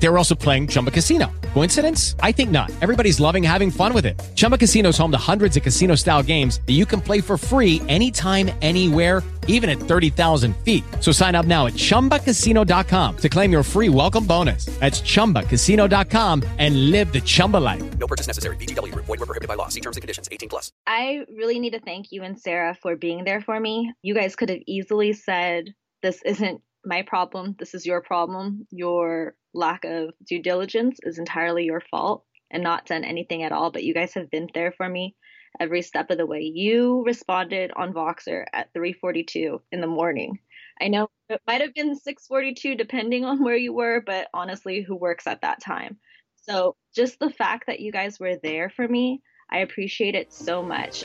They were also playing Chumba Casino. Coincidence? I think not. Everybody's loving having fun with it. Chumba Casino's home to hundreds of casino-style games that you can play for free anytime, anywhere, even at 30,000 feet. So sign up now at chumbacasino.com to claim your free welcome bonus. That's chumbacasino.com and live the Chumba life. No purchase necessary. VGW Group. Void where prohibited by law. See terms and conditions. 18+. I really need to thank you and Sarah for being there for me. You guys could have easily said, this isn't my problem. This is your problem. Your lack of due diligence is entirely your fault, and not done anything at all. But you guys have been there for me every step of the way. You responded on Voxer at 3:42 in the morning. I know it might have been 6:42 depending on where you were, but honestly, who works at that time? So just the fact that you guys were there for me, I appreciate it so much.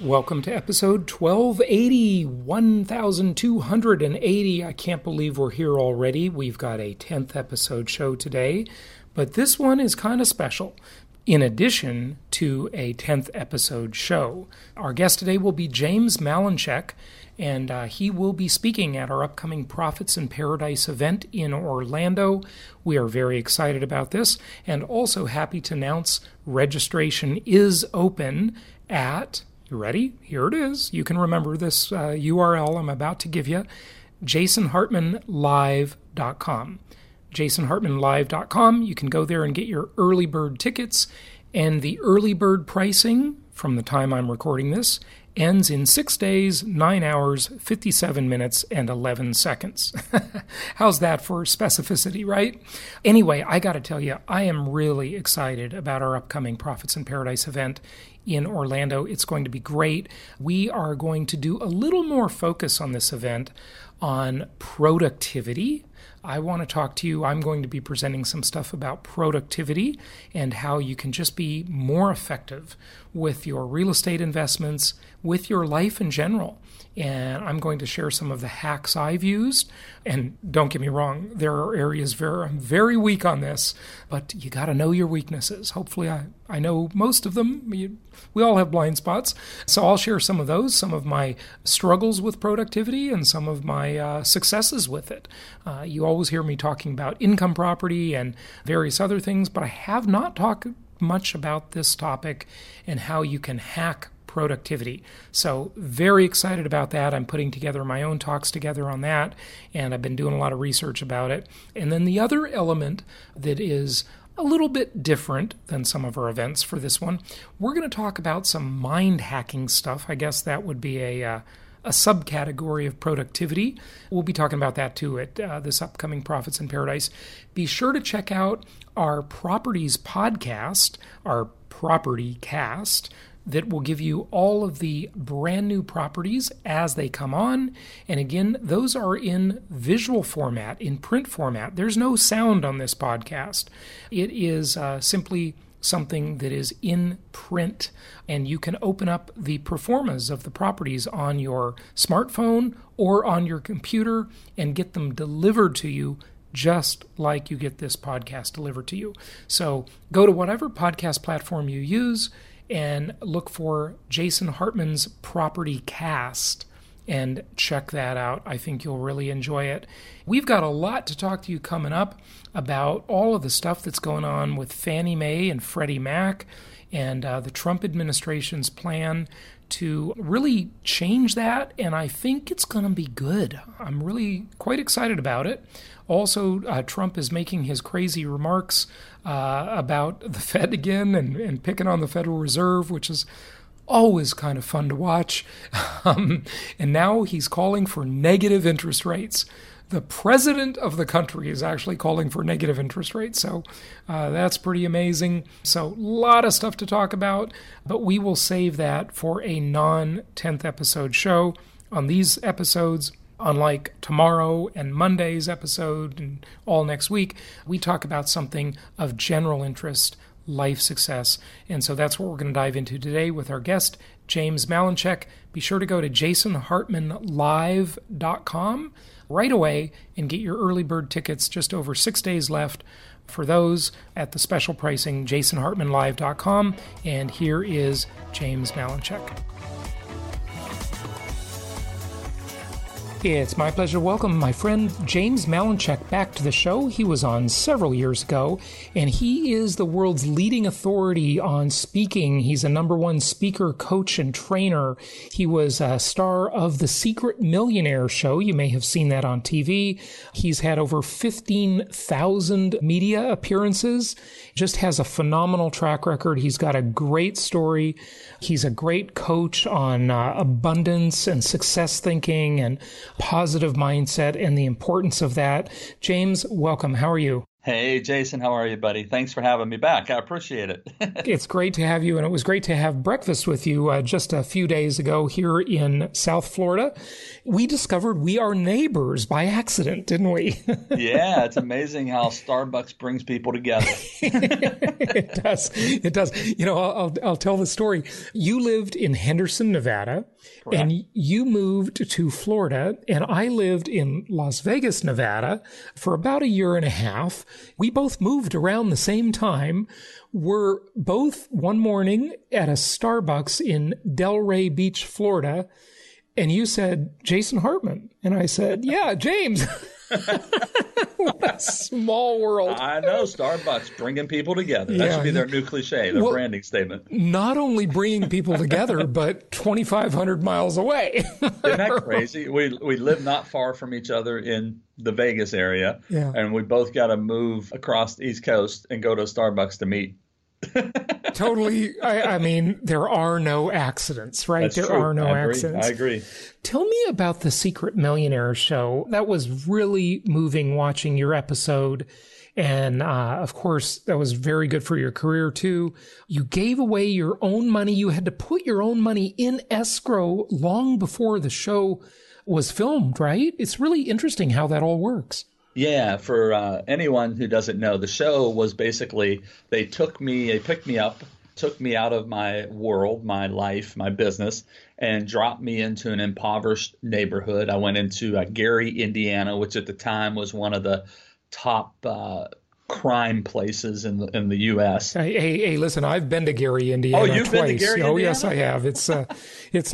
Welcome to episode 1280, 1280. I can't believe we're here already. We've got a 10th episode show today. But this one is kind of special. In addition to a 10th episode show, our guest today will be James Malinchak, and he will be speaking at our upcoming Profits in Paradise event in Orlando. We are very excited about this, and also happy to announce registration is open at, you ready? Here it is. You can remember this URL I'm about to give you, JasonHartmanLive.com. JasonHartmanLive.com. You can go there and get your early bird tickets. And the early bird pricing, from the time I'm recording this, ends in 6 days, 9 hours, 57 minutes, and 11 seconds. How's that for specificity, right? Anyway, I got to tell you, I am really excited about our upcoming Profits in Paradise event in Orlando. It's going to be great. We are going to do a little more focus on this event on productivity. I want to talk to you. I'm going to be presenting some stuff about productivity and how you can just be more effective with your real estate investments, with your life in general. And I'm going to share some of the hacks I've used. And don't get me wrong, there are areas where I'm very weak on this, but you got to know your weaknesses. Hopefully I know most of them. We all have blind spots. So I'll share some of those, some of my struggles with productivity and some of my successes with it. You always hear me talking about income property and various other things, but I have not talked much about this topic and how you can hack productivity. So very excited about that. I'm putting together my own talks together on that, and I've been doing a lot of research about it. And then the other element that is a little bit different than some of our events for this one, we're going to talk about some mind hacking stuff. I guess that would be a subcategory of productivity. We'll be talking about that too at this upcoming Profits in Paradise. Be sure to check out our Properties podcast, our Property Cast, that will give you all of the brand new properties as they come on. And again, those are in visual format, in print format. There's no sound on this podcast. It is simply something that is in print, and you can open up the performas of the properties on your smartphone or on your computer and get them delivered to you just like you get this podcast delivered to you. So go to whatever podcast platform you use and look for Jason Hartman's Property Cast and check that out. I think you'll really enjoy it. We've got a lot to talk to you coming up about all of the stuff that's going on with Fannie Mae and Freddie Mac and the Trump administration's plan to really change that, and I think it's going to be good. I'm really quite excited about it. Also, Trump is making his crazy remarks about the Fed again and picking on the Federal Reserve, which is always kind of fun to watch. And now he's calling for negative interest rates. The president of the country is actually calling for negative interest rates. So that's pretty amazing. So a lot of stuff to talk about, but we will save that for a non-10th episode show. On these episodes, unlike tomorrow and Monday's episode and all next week, we talk about something of general interest, life success. And so that's what we're going to dive into today with our guest, James Malinchak. Be sure to go to JasonHartmanLive.com right away and get your early bird tickets. Just over 6 days left for those at the special pricing, JasonHartmanLive.com. And here is James Malinchak. It's my pleasure to welcome my friend James Malinchak back to the show. He was on several years ago, and he is the world's leading authority on speaking. He's a #1 speaker, coach, and trainer. He was a star of the Secret Millionaire show. You may have seen that on TV. He's had over 15,000 media appearances, just has a phenomenal track record. He's got a great story. He's a great coach on abundance and success thinking and positive mindset and the importance of that. James, welcome. How are you? Hey, Jason. How are you, buddy? Thanks for having me back. I appreciate it. It's great to have you, and it was great to have breakfast with you just a few days ago here in South Florida. We discovered we are neighbors by accident, didn't we? Yeah, it's amazing how Starbucks brings people together. It does. It does. You know, I'll tell the story. You lived in Henderson, Nevada, correct, and you moved to Florida, and I lived in Las Vegas, Nevada for about a year and a half. We both moved around the same time. We're both one morning at a Starbucks in Delray Beach, Florida, and you said, Jason Hartman. And I said, yeah, James. What a small world. I know. Starbucks bringing people together. That should be their new cliche, their branding statement. Not only bringing people together, but 2,500 miles away. Isn't that crazy? We live not far from each other in the Vegas area, and we both got to move across the East Coast and go to Starbucks to meet. Totally. I mean, there are no accidents, right? That's true. Are no accidents. I agree. Tell me about the Secret Millionaire show. That was really moving watching your episode. And of course, that was very good for your career, too. You gave away your own money. You had to put your own money in escrow long before the show was filmed, right? It's really interesting how that all works. Yeah, for anyone who doesn't know, the show was basically they picked me up, took me out of my world, my life, my business, and dropped me into an impoverished neighborhood. I went into Gary, Indiana, which at the time was one of the top crime places in the U.S. Hey, listen, I've been to Gary, Indiana. Oh, you've twice. Been to Gary, Indiana? Oh, yes, I have. It's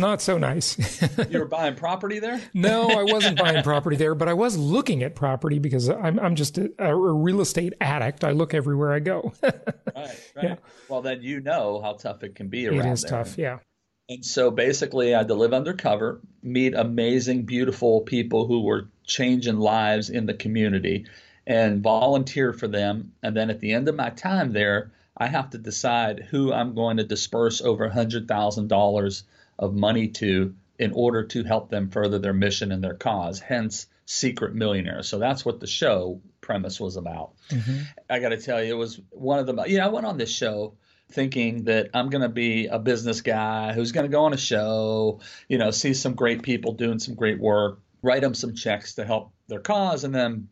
not so nice. You were buying property there? No, I wasn't buying property there, but I was looking at property because I'm just a real estate addict. I look everywhere I go. Right. Yeah. Well, then you know how tough it can be around there. It is tough, yeah. And so basically, I had to live undercover, meet amazing, beautiful people who were changing lives in the community, and volunteer for them. And then at the end of my time there, I have to decide who I'm going to disperse over $100,000 of money to in order to help them further their mission and their cause, hence Secret Millionaire. So that's what the show premise was about. Mm-hmm. I got to tell you, it was one of the – I went on this show thinking that I'm going to be a business guy who's going to go on a show, see some great people doing some great work, write them some checks to help their cause, and then,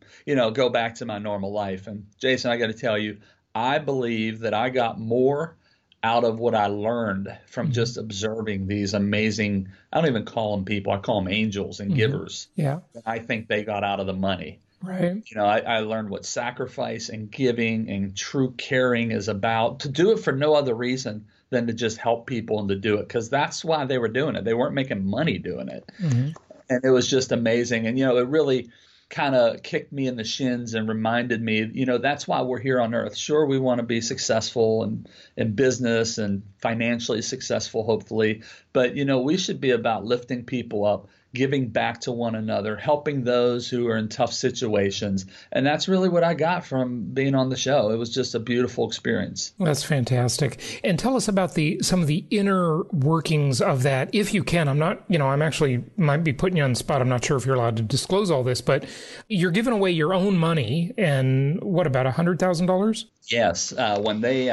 go back to my normal life. And Jason, I got to tell you, I believe that I got more out of what I learned from just observing these amazing, I don't even call them people, I call them angels and givers. Yeah. I think they got out of the money. Right. I learned what sacrifice and giving and true caring is about, to do it for no other reason than to just help people and to do it, because that's why they were doing it. They weren't making money doing it. Mm-hmm. And it was just amazing. And, it really kind of kicked me in the shins and reminded me, you know, that's why we're here on earth. Sure, we want to be successful and in business and financially successful, hopefully. But, you know, we should be about lifting people up, giving back to one another, helping those who are in tough situations. And that's really what I got from being on the show. It was just a beautiful experience. Well, that's fantastic. And tell us about some of the inner workings of that, if you can. I'm not, you know, I'm actually might be putting you on the spot. I'm not sure if you're allowed to disclose all this, but you're giving away your own money, and what, about $100,000? Yes. When they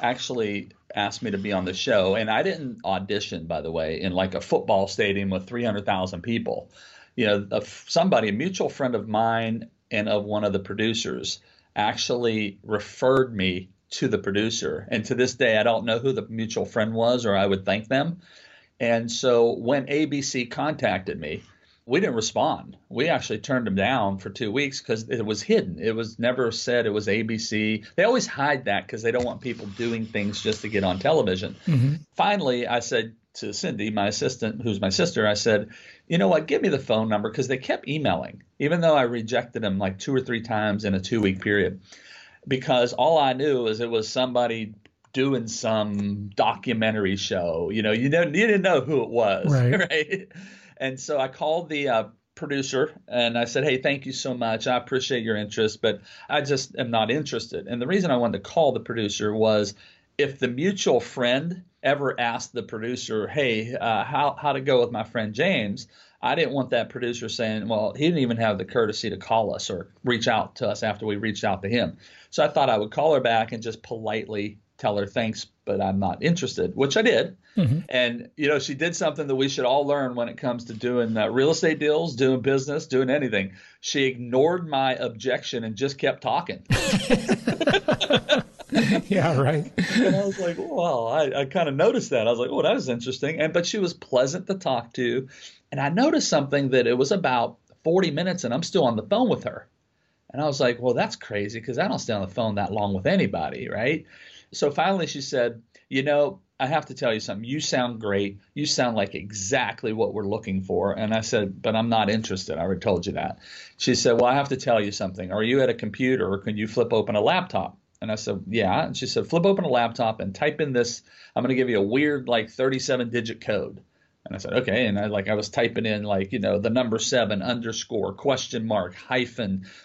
actually asked me to be on the show, and I didn't audition, by the way, in like a football stadium with 300,000 people. You know, somebody, a mutual friend of mine and of one of the producers, actually referred me to the producer. And to this day, I don't know who the mutual friend was, or I would thank them. And so when ABC contacted me, we didn't respond. We actually turned them down for 2 weeks because it was hidden. It was never said it was ABC. They always hide that because they don't want people doing things just to get on television. Mm-hmm. Finally, I said to Cindy, my assistant, who's my sister, I said, you know what, give me the phone number, because they kept emailing, even though I rejected them like 2 or 3 times in a 2-week period, because all I knew is it was somebody doing some documentary show. You didn't know who it was, right? And so I called the producer and I said, hey, thank you so much. I appreciate your interest, but I just am not interested. And the reason I wanted to call the producer was if the mutual friend ever asked the producer, hey, how to go with my friend James, I didn't want that producer saying, well, he didn't even have the courtesy to call us or reach out to us after we reached out to him. So I thought I would call her back and just politely tell her thanks, but I'm not interested, which I did. Mm-hmm. And, you know, she did something that we should all learn when it comes to doing real estate deals, doing business, doing anything. She ignored my objection and just kept talking. Yeah, right. And I was like, well, I kind of noticed that. I was like, oh, that was interesting. But she was pleasant to talk to. And I noticed something, that it was about 40 minutes and I'm still on the phone with her. And I was like, well, that's crazy, because I don't stay on the phone that long with anybody, right? So finally she said, you know, I have to tell you something. You sound great. You sound like exactly what we're looking for. And I said, but I'm not interested. I already told you that. She said, well, I have to tell you something. Are you at a computer, or can you flip open a laptop? And I said, yeah. And she said, flip open a laptop and type in this. I'm going to give you a weird, like 37-digit code. And I said, okay. And I was typing in, like, you know, the number 7 _ $?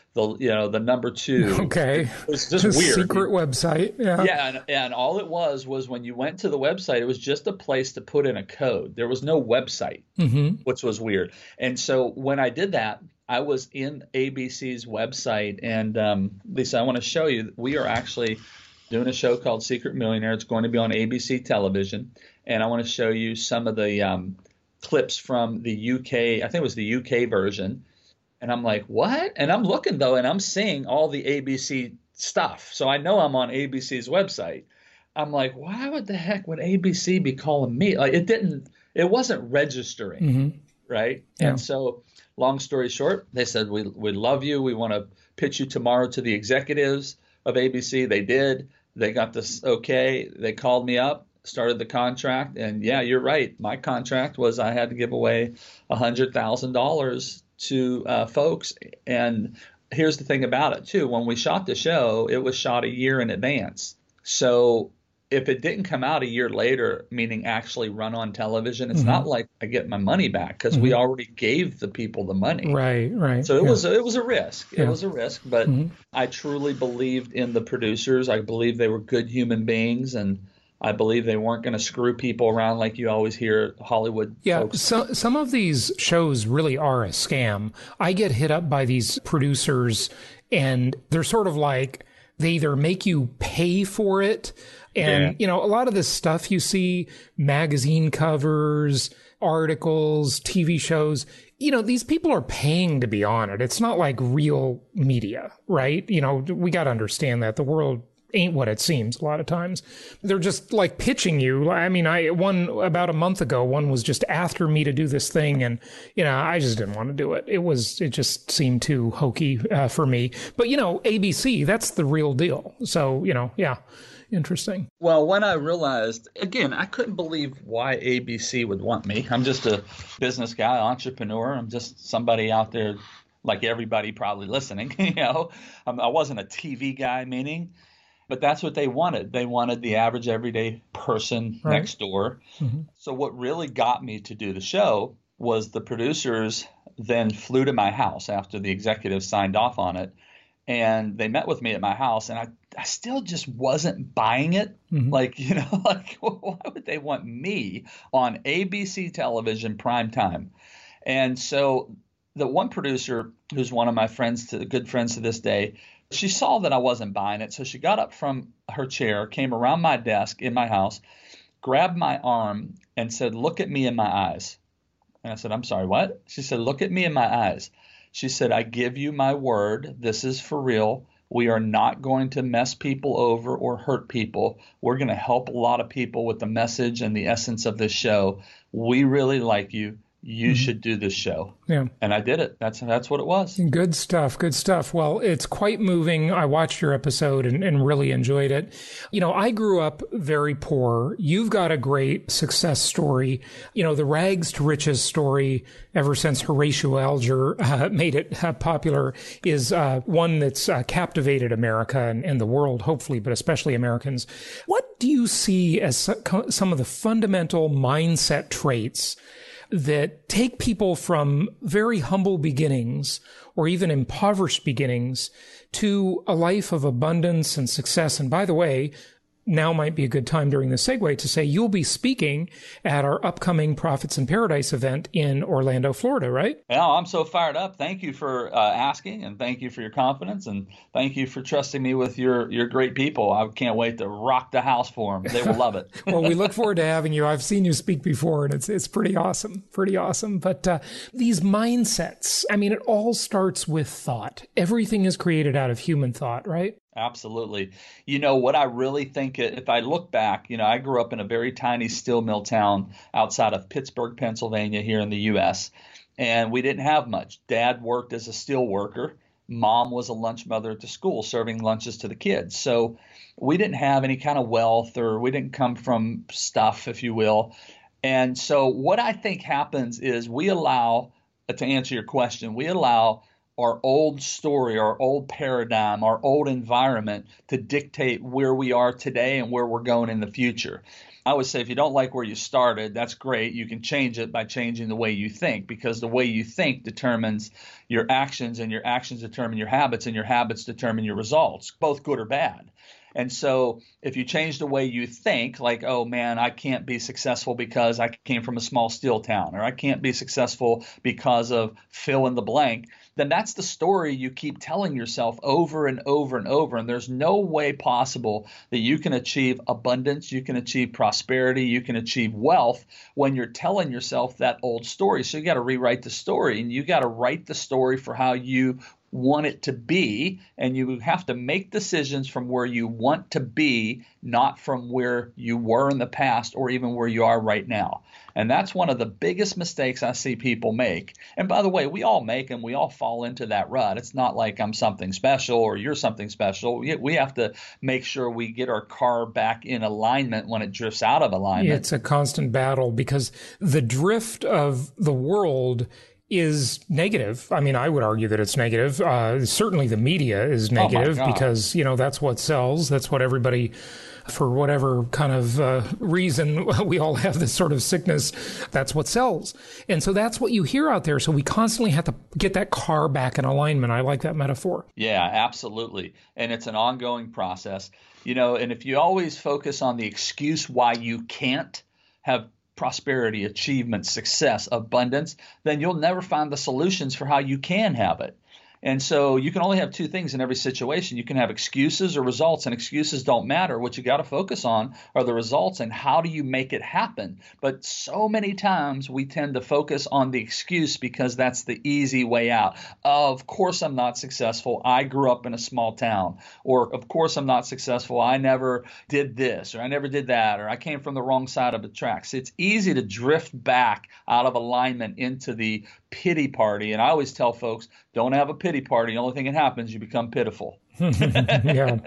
- the number 2. Okay. It was just weird. Secret website. Yeah. Yeah. And all it was when you went to the website, it was just a place to put in a code. There was no website, mm-hmm. which was weird. And so when I did that, I was in ABC's website. And Lisa, I want to show you, we are actually doing a show called Secret Millionaire. It's going to be on ABC television. And I want to show you some of the clips from the UK. I think it was the UK version. And I'm like, what? And I'm looking, though, and I'm seeing all the ABC stuff. So I know I'm on ABC's website. I'm like, why would the heck would ABC be calling me? Like, it wasn't registering, mm-hmm. right? Yeah. And so long story short, they said, we love you. We want to pitch you tomorrow to the executives of ABC. They did. They got this okay. They called me up, started the contract. And yeah, you're right. My contract was I had to give away $100,000 to folks. And here's the thing about it too. When we shot the show, it was shot a year in advance. So if it didn't come out a year later, meaning actually run on television, it's mm-hmm. not like I get my money back, because mm-hmm. we already gave the people the money. Right, right. So it was a risk. Yeah. It was a risk, but mm-hmm. I truly believed in the producers. I believed they were good human beings, and I believe they weren't going to screw people around like you always hear Hollywood. Yeah, folks. So, some of these shows really are a scam. I get hit up by these producers, and they're sort of like, they either make you pay for it, and yeah. you know, a lot of this stuff you see, magazine covers, articles, TV shows, you know, these people are paying to be on it. It's not like real media, right? You know, we got to understand that the world ain't what it seems a lot of times. They're just like pitching you. I mean, about a month ago, one was just after me to do this thing, and you know, I just didn't want to do it. It just seemed too hokey for me. But you know, ABC, that's the real deal. So you know, yeah, interesting. Well, when I realized, again, I couldn't believe why ABC would want me. I'm just a business guy, entrepreneur. I'm just somebody out there like everybody probably listening. I wasn't a TV guy, but that's what they wanted. They wanted the average everyday person next door. So what really got me to do the show was the producers then flew to my house after the executives signed off on it. And they met with me at my house, and I still just wasn't buying it. Like, like, why would they want me on ABC television primetime? And so the one producer, who's one of my friends, good friends to this day, she saw that I wasn't buying it. So she got up from her chair, came around my desk in my house, grabbed my arm and said, "Look at me in my eyes." And I said, "I'm sorry, what?" She said, "Look at me in my eyes." She said, "I give you my word. This is for real. We are not going to mess people over or hurt people. We're going to help a lot of people with the message and the essence of this show. We really like you. You should do this show." Yeah. And I did it. That's what it was. Good stuff. Good stuff. Well, it's quite moving. I watched your episode and really enjoyed it. You know, I grew up very poor. You've got a great success story. You know, the rags to riches story ever since Horatio Alger made it popular is one that's captivated America and the world, hopefully, but especially Americans. What do you see as some of the fundamental mindset traits that take people from very humble beginnings or even impoverished beginnings to a life of abundance and success? And by the way, now might be a good time during the segue to say you'll be speaking at our upcoming Profits in Paradise event in Orlando, Florida, right? Well, I'm so fired up. Thank you for asking, and thank you for your confidence, and thank you for trusting me with your great people. I can't wait to rock the house for them. They will love it. Well, we look forward to having you. I've seen you speak before, and it's pretty awesome. Pretty awesome. But these mindsets, I mean, it all starts with thought. Everything is created out of human thought, right? Absolutely. You know, what I really think, if I look back, I grew up in a very tiny steel mill town outside of Pittsburgh, Pennsylvania, here in the U.S., and we didn't have much. Dad worked as a steel worker. Mom was a lunch mother at the school, serving lunches to the kids. So we didn't have any kind of wealth, or we didn't come from stuff, if you will. And so what I think happens is we allow, to answer your question, we allow our old story, our old paradigm, our old environment to dictate where we are today and where we're going in the future. I would say if you don't like where you started, that's great. You can change it by changing the way you think, because the way you think determines your actions, and your actions determine your habits, and your habits determine your results, both good or bad. And so if you change the way you think, like, oh, man, I can't be successful because I came from a small steel town, or I can't be successful because of fill in the blank, then that's the story you keep telling yourself over and over and over. And there's no way possible that you can achieve abundance, you can achieve prosperity, you can achieve wealth when you're telling yourself that old story. So you got to rewrite the story, and you got to write the story for how you want it to be, and you have to make decisions from where you want to be, not from where you were in the past or even where you are right now. And that's one of the biggest mistakes I see people make. And by the way, we all make them. We all fall into that rut. It's not like I'm something special or you're something special. We have to make sure we get our car back in alignment when it drifts out of alignment. It's a constant battle, because the drift of the world is negative. I mean, I would argue that it's negative. Certainly the media is negative, because, that's what sells. That's what everybody, for whatever kind of reason, we all have this sort of sickness. That's what sells. And so that's what you hear out there. So we constantly have to get that car back in alignment. I like that metaphor. Yeah, absolutely. And it's an ongoing process, and if you always focus on the excuse why you can't have prosperity, achievement, success, abundance, then you'll never find the solutions for how you can have it. And so you can only have two things in every situation. You can have excuses or results, and excuses don't matter. What you got to focus on are the results and how do you make it happen. But so many times we tend to focus on the excuse because that's the easy way out. Of course I'm not successful. I grew up in a small town. Or of course I'm not successful. I never did this, or I never did that, or I came from the wrong side of the tracks. It's easy to drift back out of alignment into the pity party. And I always tell folks, don't have a pity party. The only thing that happens, you become pitiful. Yeah.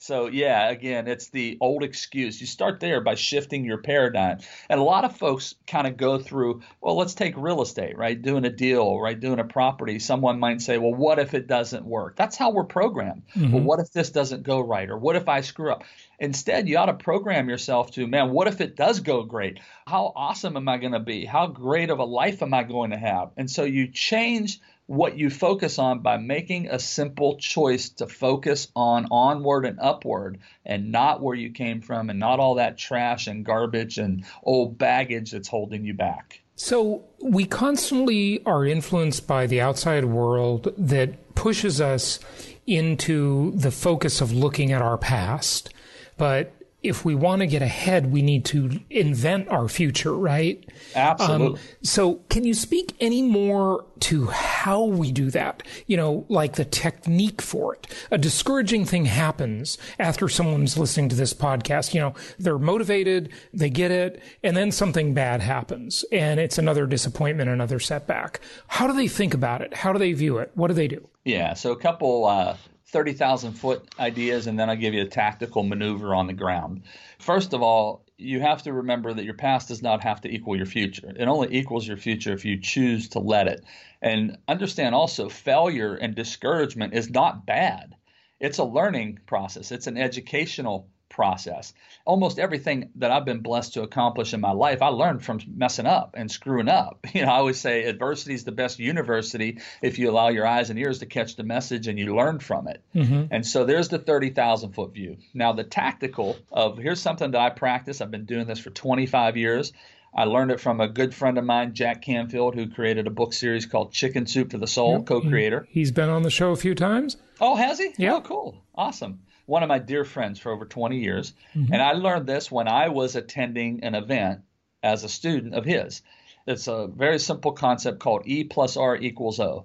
So yeah, again, it's the old excuse. You start there by shifting your paradigm. And a lot of folks kind of go through, well, let's take real estate, right? Doing a deal, right? Doing a property. Someone might say, well, what if it doesn't work? That's how we're programmed. Mm-hmm. Well, what if this doesn't go right? Or what if I screw up? Instead, you ought to program yourself to, man, what if it does go great? How awesome am I going to be? How great of a life am I going to have? And so you change what you focus on by making a simple choice to focus on onward and upward and not where you came from and not all that trash and garbage and old baggage that's holding you back. So we constantly are influenced by the outside world that pushes us into the focus of looking at our past. But if we want to get ahead, we need to invent our future, right? Absolutely. So can you speak any more to how we do that? You know, like the technique for it. A discouraging thing happens after someone's listening to this podcast. You know, they're motivated, they get it, and then something bad happens. And it's another disappointment, another setback. How do they think about it? How do they view it? What do they do? Yeah, so a couple 30,000-foot ideas, and then I'll give you a tactical maneuver on the ground. First of all, you have to remember that your past does not have to equal your future. It only equals your future if you choose to let it. And understand also, failure and discouragement is not bad. It's a learning process. It's an educational process. Almost everything that I've been blessed to accomplish in my life, I learned from messing up and screwing up. You know, I always say adversity is the best university if you allow your eyes and ears to catch the message and you learn from it. Mm-hmm. And so there's the 30,000-foot view. Now, the tactical of here's something that I practice. I've been doing this for 25 years. I learned it from a good friend of mine, Jack Canfield, who created a book series called Chicken Soup for the Soul, co-creator. He's been on the show a few times. Oh, has he? Yeah. Oh, cool. Awesome. One of my dear friends for over 20 years. Mm-hmm. And I learned this when I was attending an event as a student of his. It's a very simple concept called E+R=O.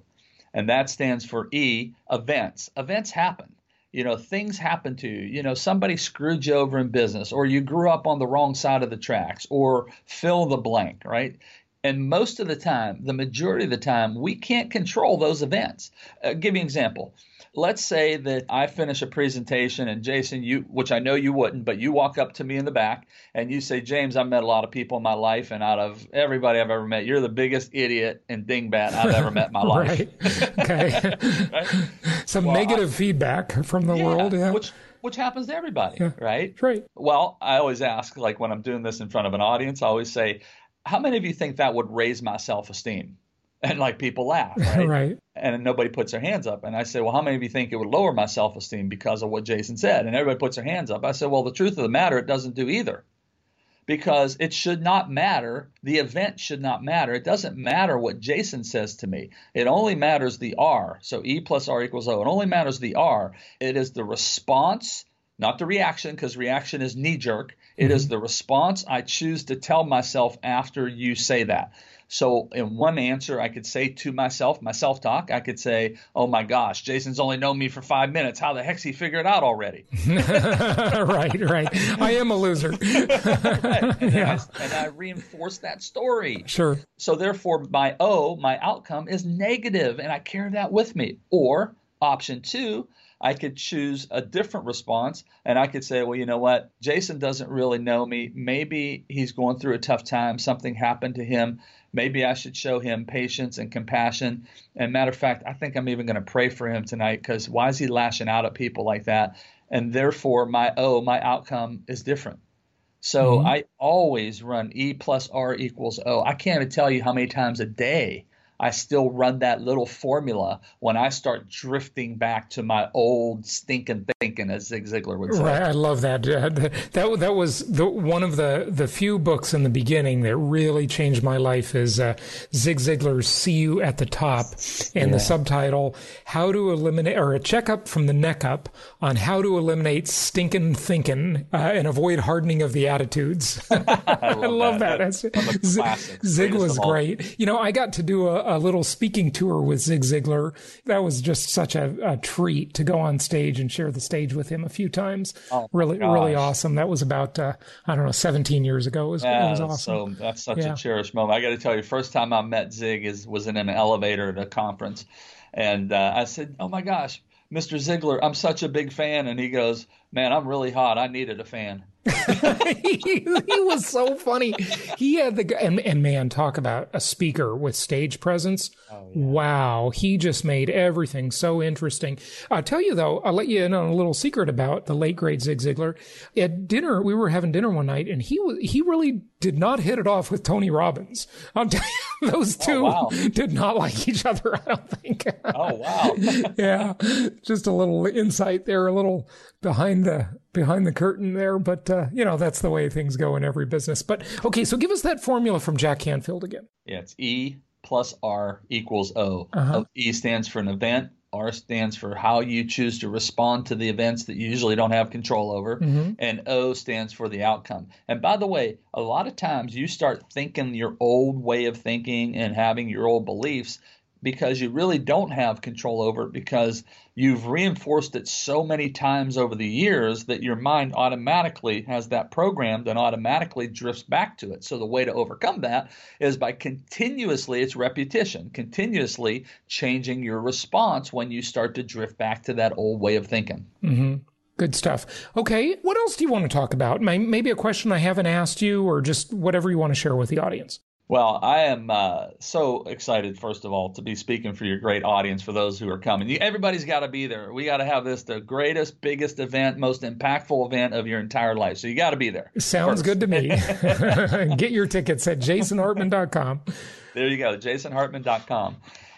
And that stands for E, events. Events happen. You know, things happen to you. You know, somebody screwed you over in business, or you grew up on the wrong side of the tracks, or fill the blank, right? And most of the time, the majority of the time, we can't control those events. Give you an example. Let's say that I finish a presentation and Jason, which I know you wouldn't, but you walk up to me in the back and you say, James, I've met a lot of people in my life, and out of everybody I've ever met, you're the biggest idiot and dingbat I've ever met in my life. Right. Okay. Right? Some negative feedback from the world. Yeah. Which happens to everybody, right? Right. Well, I always ask, like when I'm doing this in front of an audience, I always say, how many of you think that would raise my self-esteem? And like people laugh, right? Right. And nobody puts their hands up. And I say, well, how many of you think it would lower my self-esteem because of what Jason said? And everybody puts their hands up. I said, well, the truth of the matter, it doesn't do either. Because it should not matter. The event should not matter. It doesn't matter what Jason says to me. It only matters the R. So E+R=O. It only matters the R. It is the response, not the reaction, because reaction is knee-jerk. It is the response I choose to tell myself after you say that. So in one answer, I could say to myself, my self-talk, I could say, oh my gosh, Jason's only known me for 5 minutes. How the heck's he figured it out already? right. I am a loser. Right. And I reinforce that story. Sure. So therefore, my outcome is negative, and I carry that with me. Or option two, I could choose a different response, and I could say, well, you know what? Jason doesn't really know me. Maybe he's going through a tough time. Something happened to him. Maybe I should show him patience and compassion. And matter of fact, I think I'm even going to pray for him tonight, because why is he lashing out at people like that? And therefore, my outcome is different. So I always run E+R=O. I can't even tell you how many times a day I still run that little formula when I start drifting back to my old stinking thinking, as Zig Ziglar would say. Right, I love that. That was one of the few books in the beginning that really changed my life is Zig Ziglar's See You at the Top, and the subtitle, How to Eliminate, or a checkup from the neck up on how to eliminate stinking thinking and avoid hardening of the attitudes. I love that. That's classic. Zig was great. You know, I got to do a little speaking tour with Zig Ziglar. That was just such a treat to go on stage and share the stage with him a few times. Oh, really awesome. That was about, 17 years ago. It was awesome. So that's such a cherished moment. I got to tell you, first time I met Zig was in an elevator at a conference. And I said, oh my gosh, Mr. Ziglar, I'm such a big fan. And he goes, man, I'm really hot. I needed a fan. he was so funny. He had the guy, and man, talk about a speaker with stage presence. Oh, yeah. Wow. He just made everything so interesting. I'll tell you, though, I'll let you in on a little secret about the late, great Zig Ziglar. At dinner, we were having dinner one night, and he really did not hit it off with Tony Robbins. I'm telling you, those two did not like each other, I don't think. Oh, wow. Yeah. Just a little insight there, a little behind the curtain there, but that's the way things go in every business. But okay, so give us that formula from Jack Canfield again. Yeah, it's E plus R equals O. E stands for an event, R stands for how you choose to respond to the events that you usually don't have control over, and O stands for the outcome. And by the way, a lot of times you start thinking your old way of thinking and having your old beliefs because you really don't have control over it, because you've reinforced it so many times over the years that your mind automatically has that programmed and automatically drifts back to it. So the way to overcome that is by continuously changing your response when you start to drift back to that old way of thinking. Mm-hmm. Good stuff. Okay, what else do you want to talk about? Maybe a question I haven't asked you, or just whatever you want to share with the audience. Well, I am so excited, first of all, to be speaking for your great audience, for those who are coming. Everybody's got to be there. We got to have this, the greatest, biggest event, most impactful event of your entire life. So you got to be there. Sounds good to me. Get your tickets at JasonHartman.com. There you go, JasonHartman.com.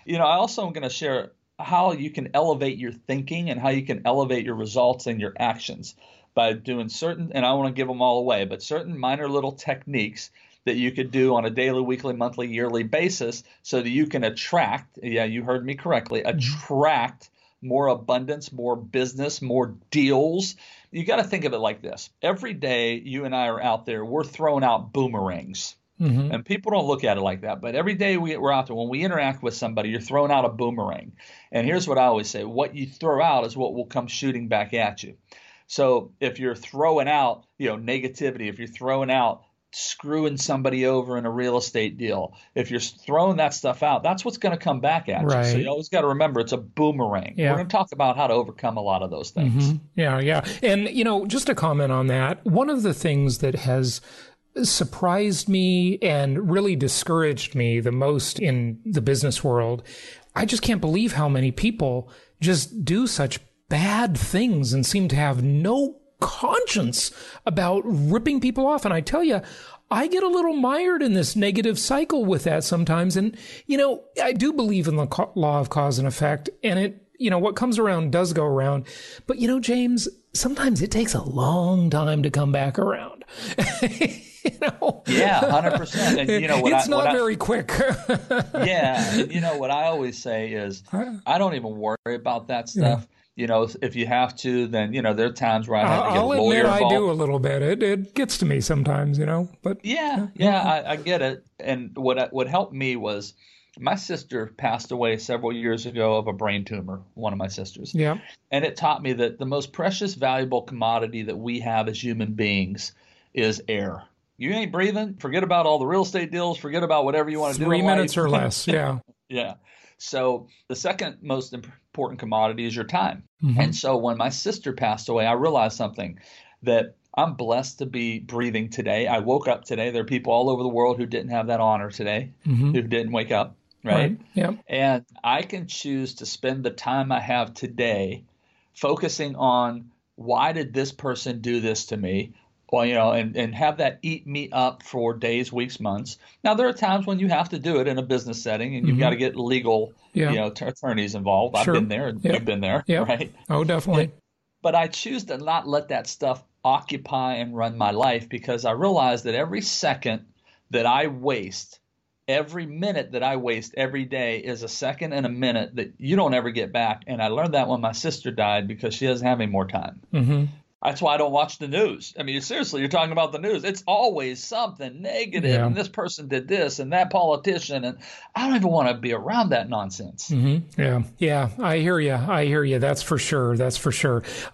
I also am going to share how you can elevate your thinking and how you can elevate your results and your actions by doing certain, and I want to give them all away, but certain minor little techniques that you could do on a daily, weekly, monthly, yearly basis so that you can attract, you heard me correctly, attract more abundance, more business, more deals. You got to think of it like this. Every day you and I are out there, we're throwing out boomerangs. Mm-hmm. And people don't look at it like that. But every day we're out there, when we interact with somebody, you're throwing out a boomerang. And here's what I always say. What you throw out is what will come shooting back at you. So if you're throwing out, negativity, if you're throwing out screwing somebody over in a real estate deal, if you're throwing that stuff out, that's what's going to come back at you. So you always got to remember it's a boomerang. Yeah. We're going to talk about how to overcome a lot of those things. Mm-hmm. Yeah, yeah. And, just to comment on that, one of the things that has surprised me and really discouraged me the most in the business world, I just can't believe how many people just do such bad things and seem to have no conscience about ripping people off. And I tell you, I get a little mired in this negative cycle with that sometimes. And, I do believe in the law of cause and effect, and it, what comes around does go around. But, James, sometimes it takes a long time to come back around. Yeah, 100%. And very quick. Yeah. And what I always say is I don't even worry about that stuff. Yeah. If you have to, then, there are times where I have to get a lawyer involved. I do a little bit. It gets to me sometimes, but I get it. And what helped me was my sister passed away several years ago of a brain tumor, one of my sisters. Yeah. And it taught me that the most precious, valuable commodity that we have as human beings is air. You ain't breathing. Forget about all the real estate deals. Forget about whatever you want to do. 3 minutes or less. Yeah. Yeah. So the second most important commodity is your time. Mm-hmm. And so when my sister passed away, I realized something, that I'm blessed to be breathing today. I woke up today. There are people all over the world who didn't have that honor today, who didn't wake up, right? Yeah. And I can choose to spend the time I have today focusing on, why did this person do this to me? Well, and have that eat me up for days, weeks, months. Now, there are times when you have to do it in a business setting, and you've got to get legal, attorneys involved. Sure. I've been there, and you've been there, right? Oh, definitely. But I choose to not let that stuff occupy and run my life, because I realize that every second that I waste, every minute that I waste every day is a second and a minute that you don't ever get back. And I learned that when my sister died, because she doesn't have any more time. Mm-hmm. That's why I don't watch the news. I mean, seriously, you're talking about the news. It's always something negative, and this person did this, and that politician, and I don't even want to be around that nonsense. Mm-hmm. Yeah. Yeah. I hear you. That's for sure.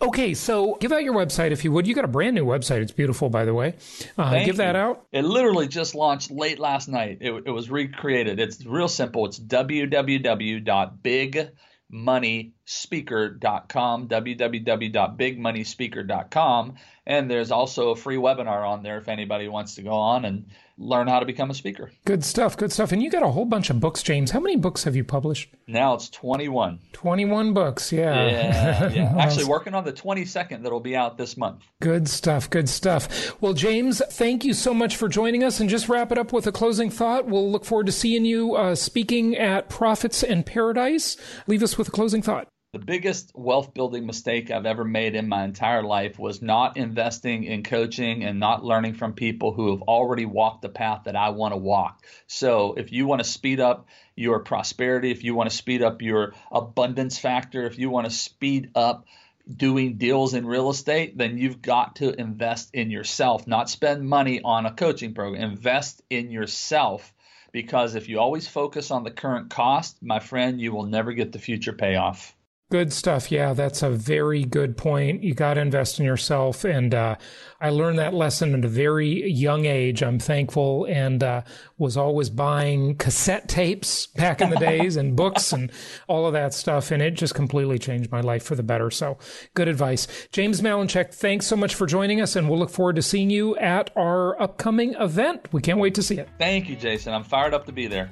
Okay. So give out your website, if you would. You got a brand new website. It's beautiful, by the way. That out. It literally just launched late last night. It was recreated. It's real simple. It's www.bigmoneyspeaker.com. bigmoneyspeaker.com, www.bigmoneyspeaker.com. And there's also a free webinar on there if anybody wants to go on and learn how to become a speaker. Good stuff. Good stuff. And you got a whole bunch of books, James. How many books have you published? Now it's 21. 21 books. Yeah. Actually working on the 22nd that'll be out this month. Good stuff. Good stuff. Well, James, thank you so much for joining us, and just wrap it up with a closing thought. We'll look forward to seeing you speaking at Profits in Paradise. Leave us with a closing thought. The biggest wealth building mistake I've ever made in my entire life was not investing in coaching and not learning from people who have already walked the path that I want to walk. So if you want to speed up your prosperity, if you want to speed up your abundance factor, if you want to speed up doing deals in real estate, then you've got to invest in yourself, not spend money on a coaching program. Invest in yourself. Because if you always focus on the current cost, my friend, you will never get the future payoff. Good stuff. Yeah, that's a very good point. You got to invest in yourself. And I learned that lesson at a very young age, I'm thankful, and was always buying cassette tapes back in the days and books and all of that stuff. And it just completely changed my life for the better. So good advice. James Malinchak, thanks so much for joining us. And we'll look forward to seeing you at our upcoming event. We can't wait to see it. Thank you, Jason. I'm fired up to be there.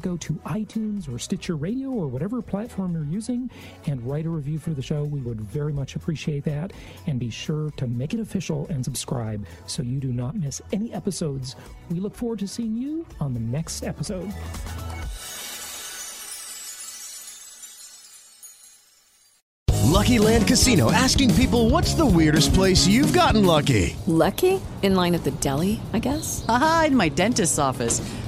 go to iTunes or Stitcher Radio or whatever platform you're using and write a review for the show. We would very much appreciate that. And be sure to make it official and subscribe so you do not miss any episodes. We look forward to seeing you on the next episode. Lucky Land Casino, asking people, what's the weirdest place you've gotten lucky? Lucky? In line at the deli, I guess? Aha, in my dentist's office.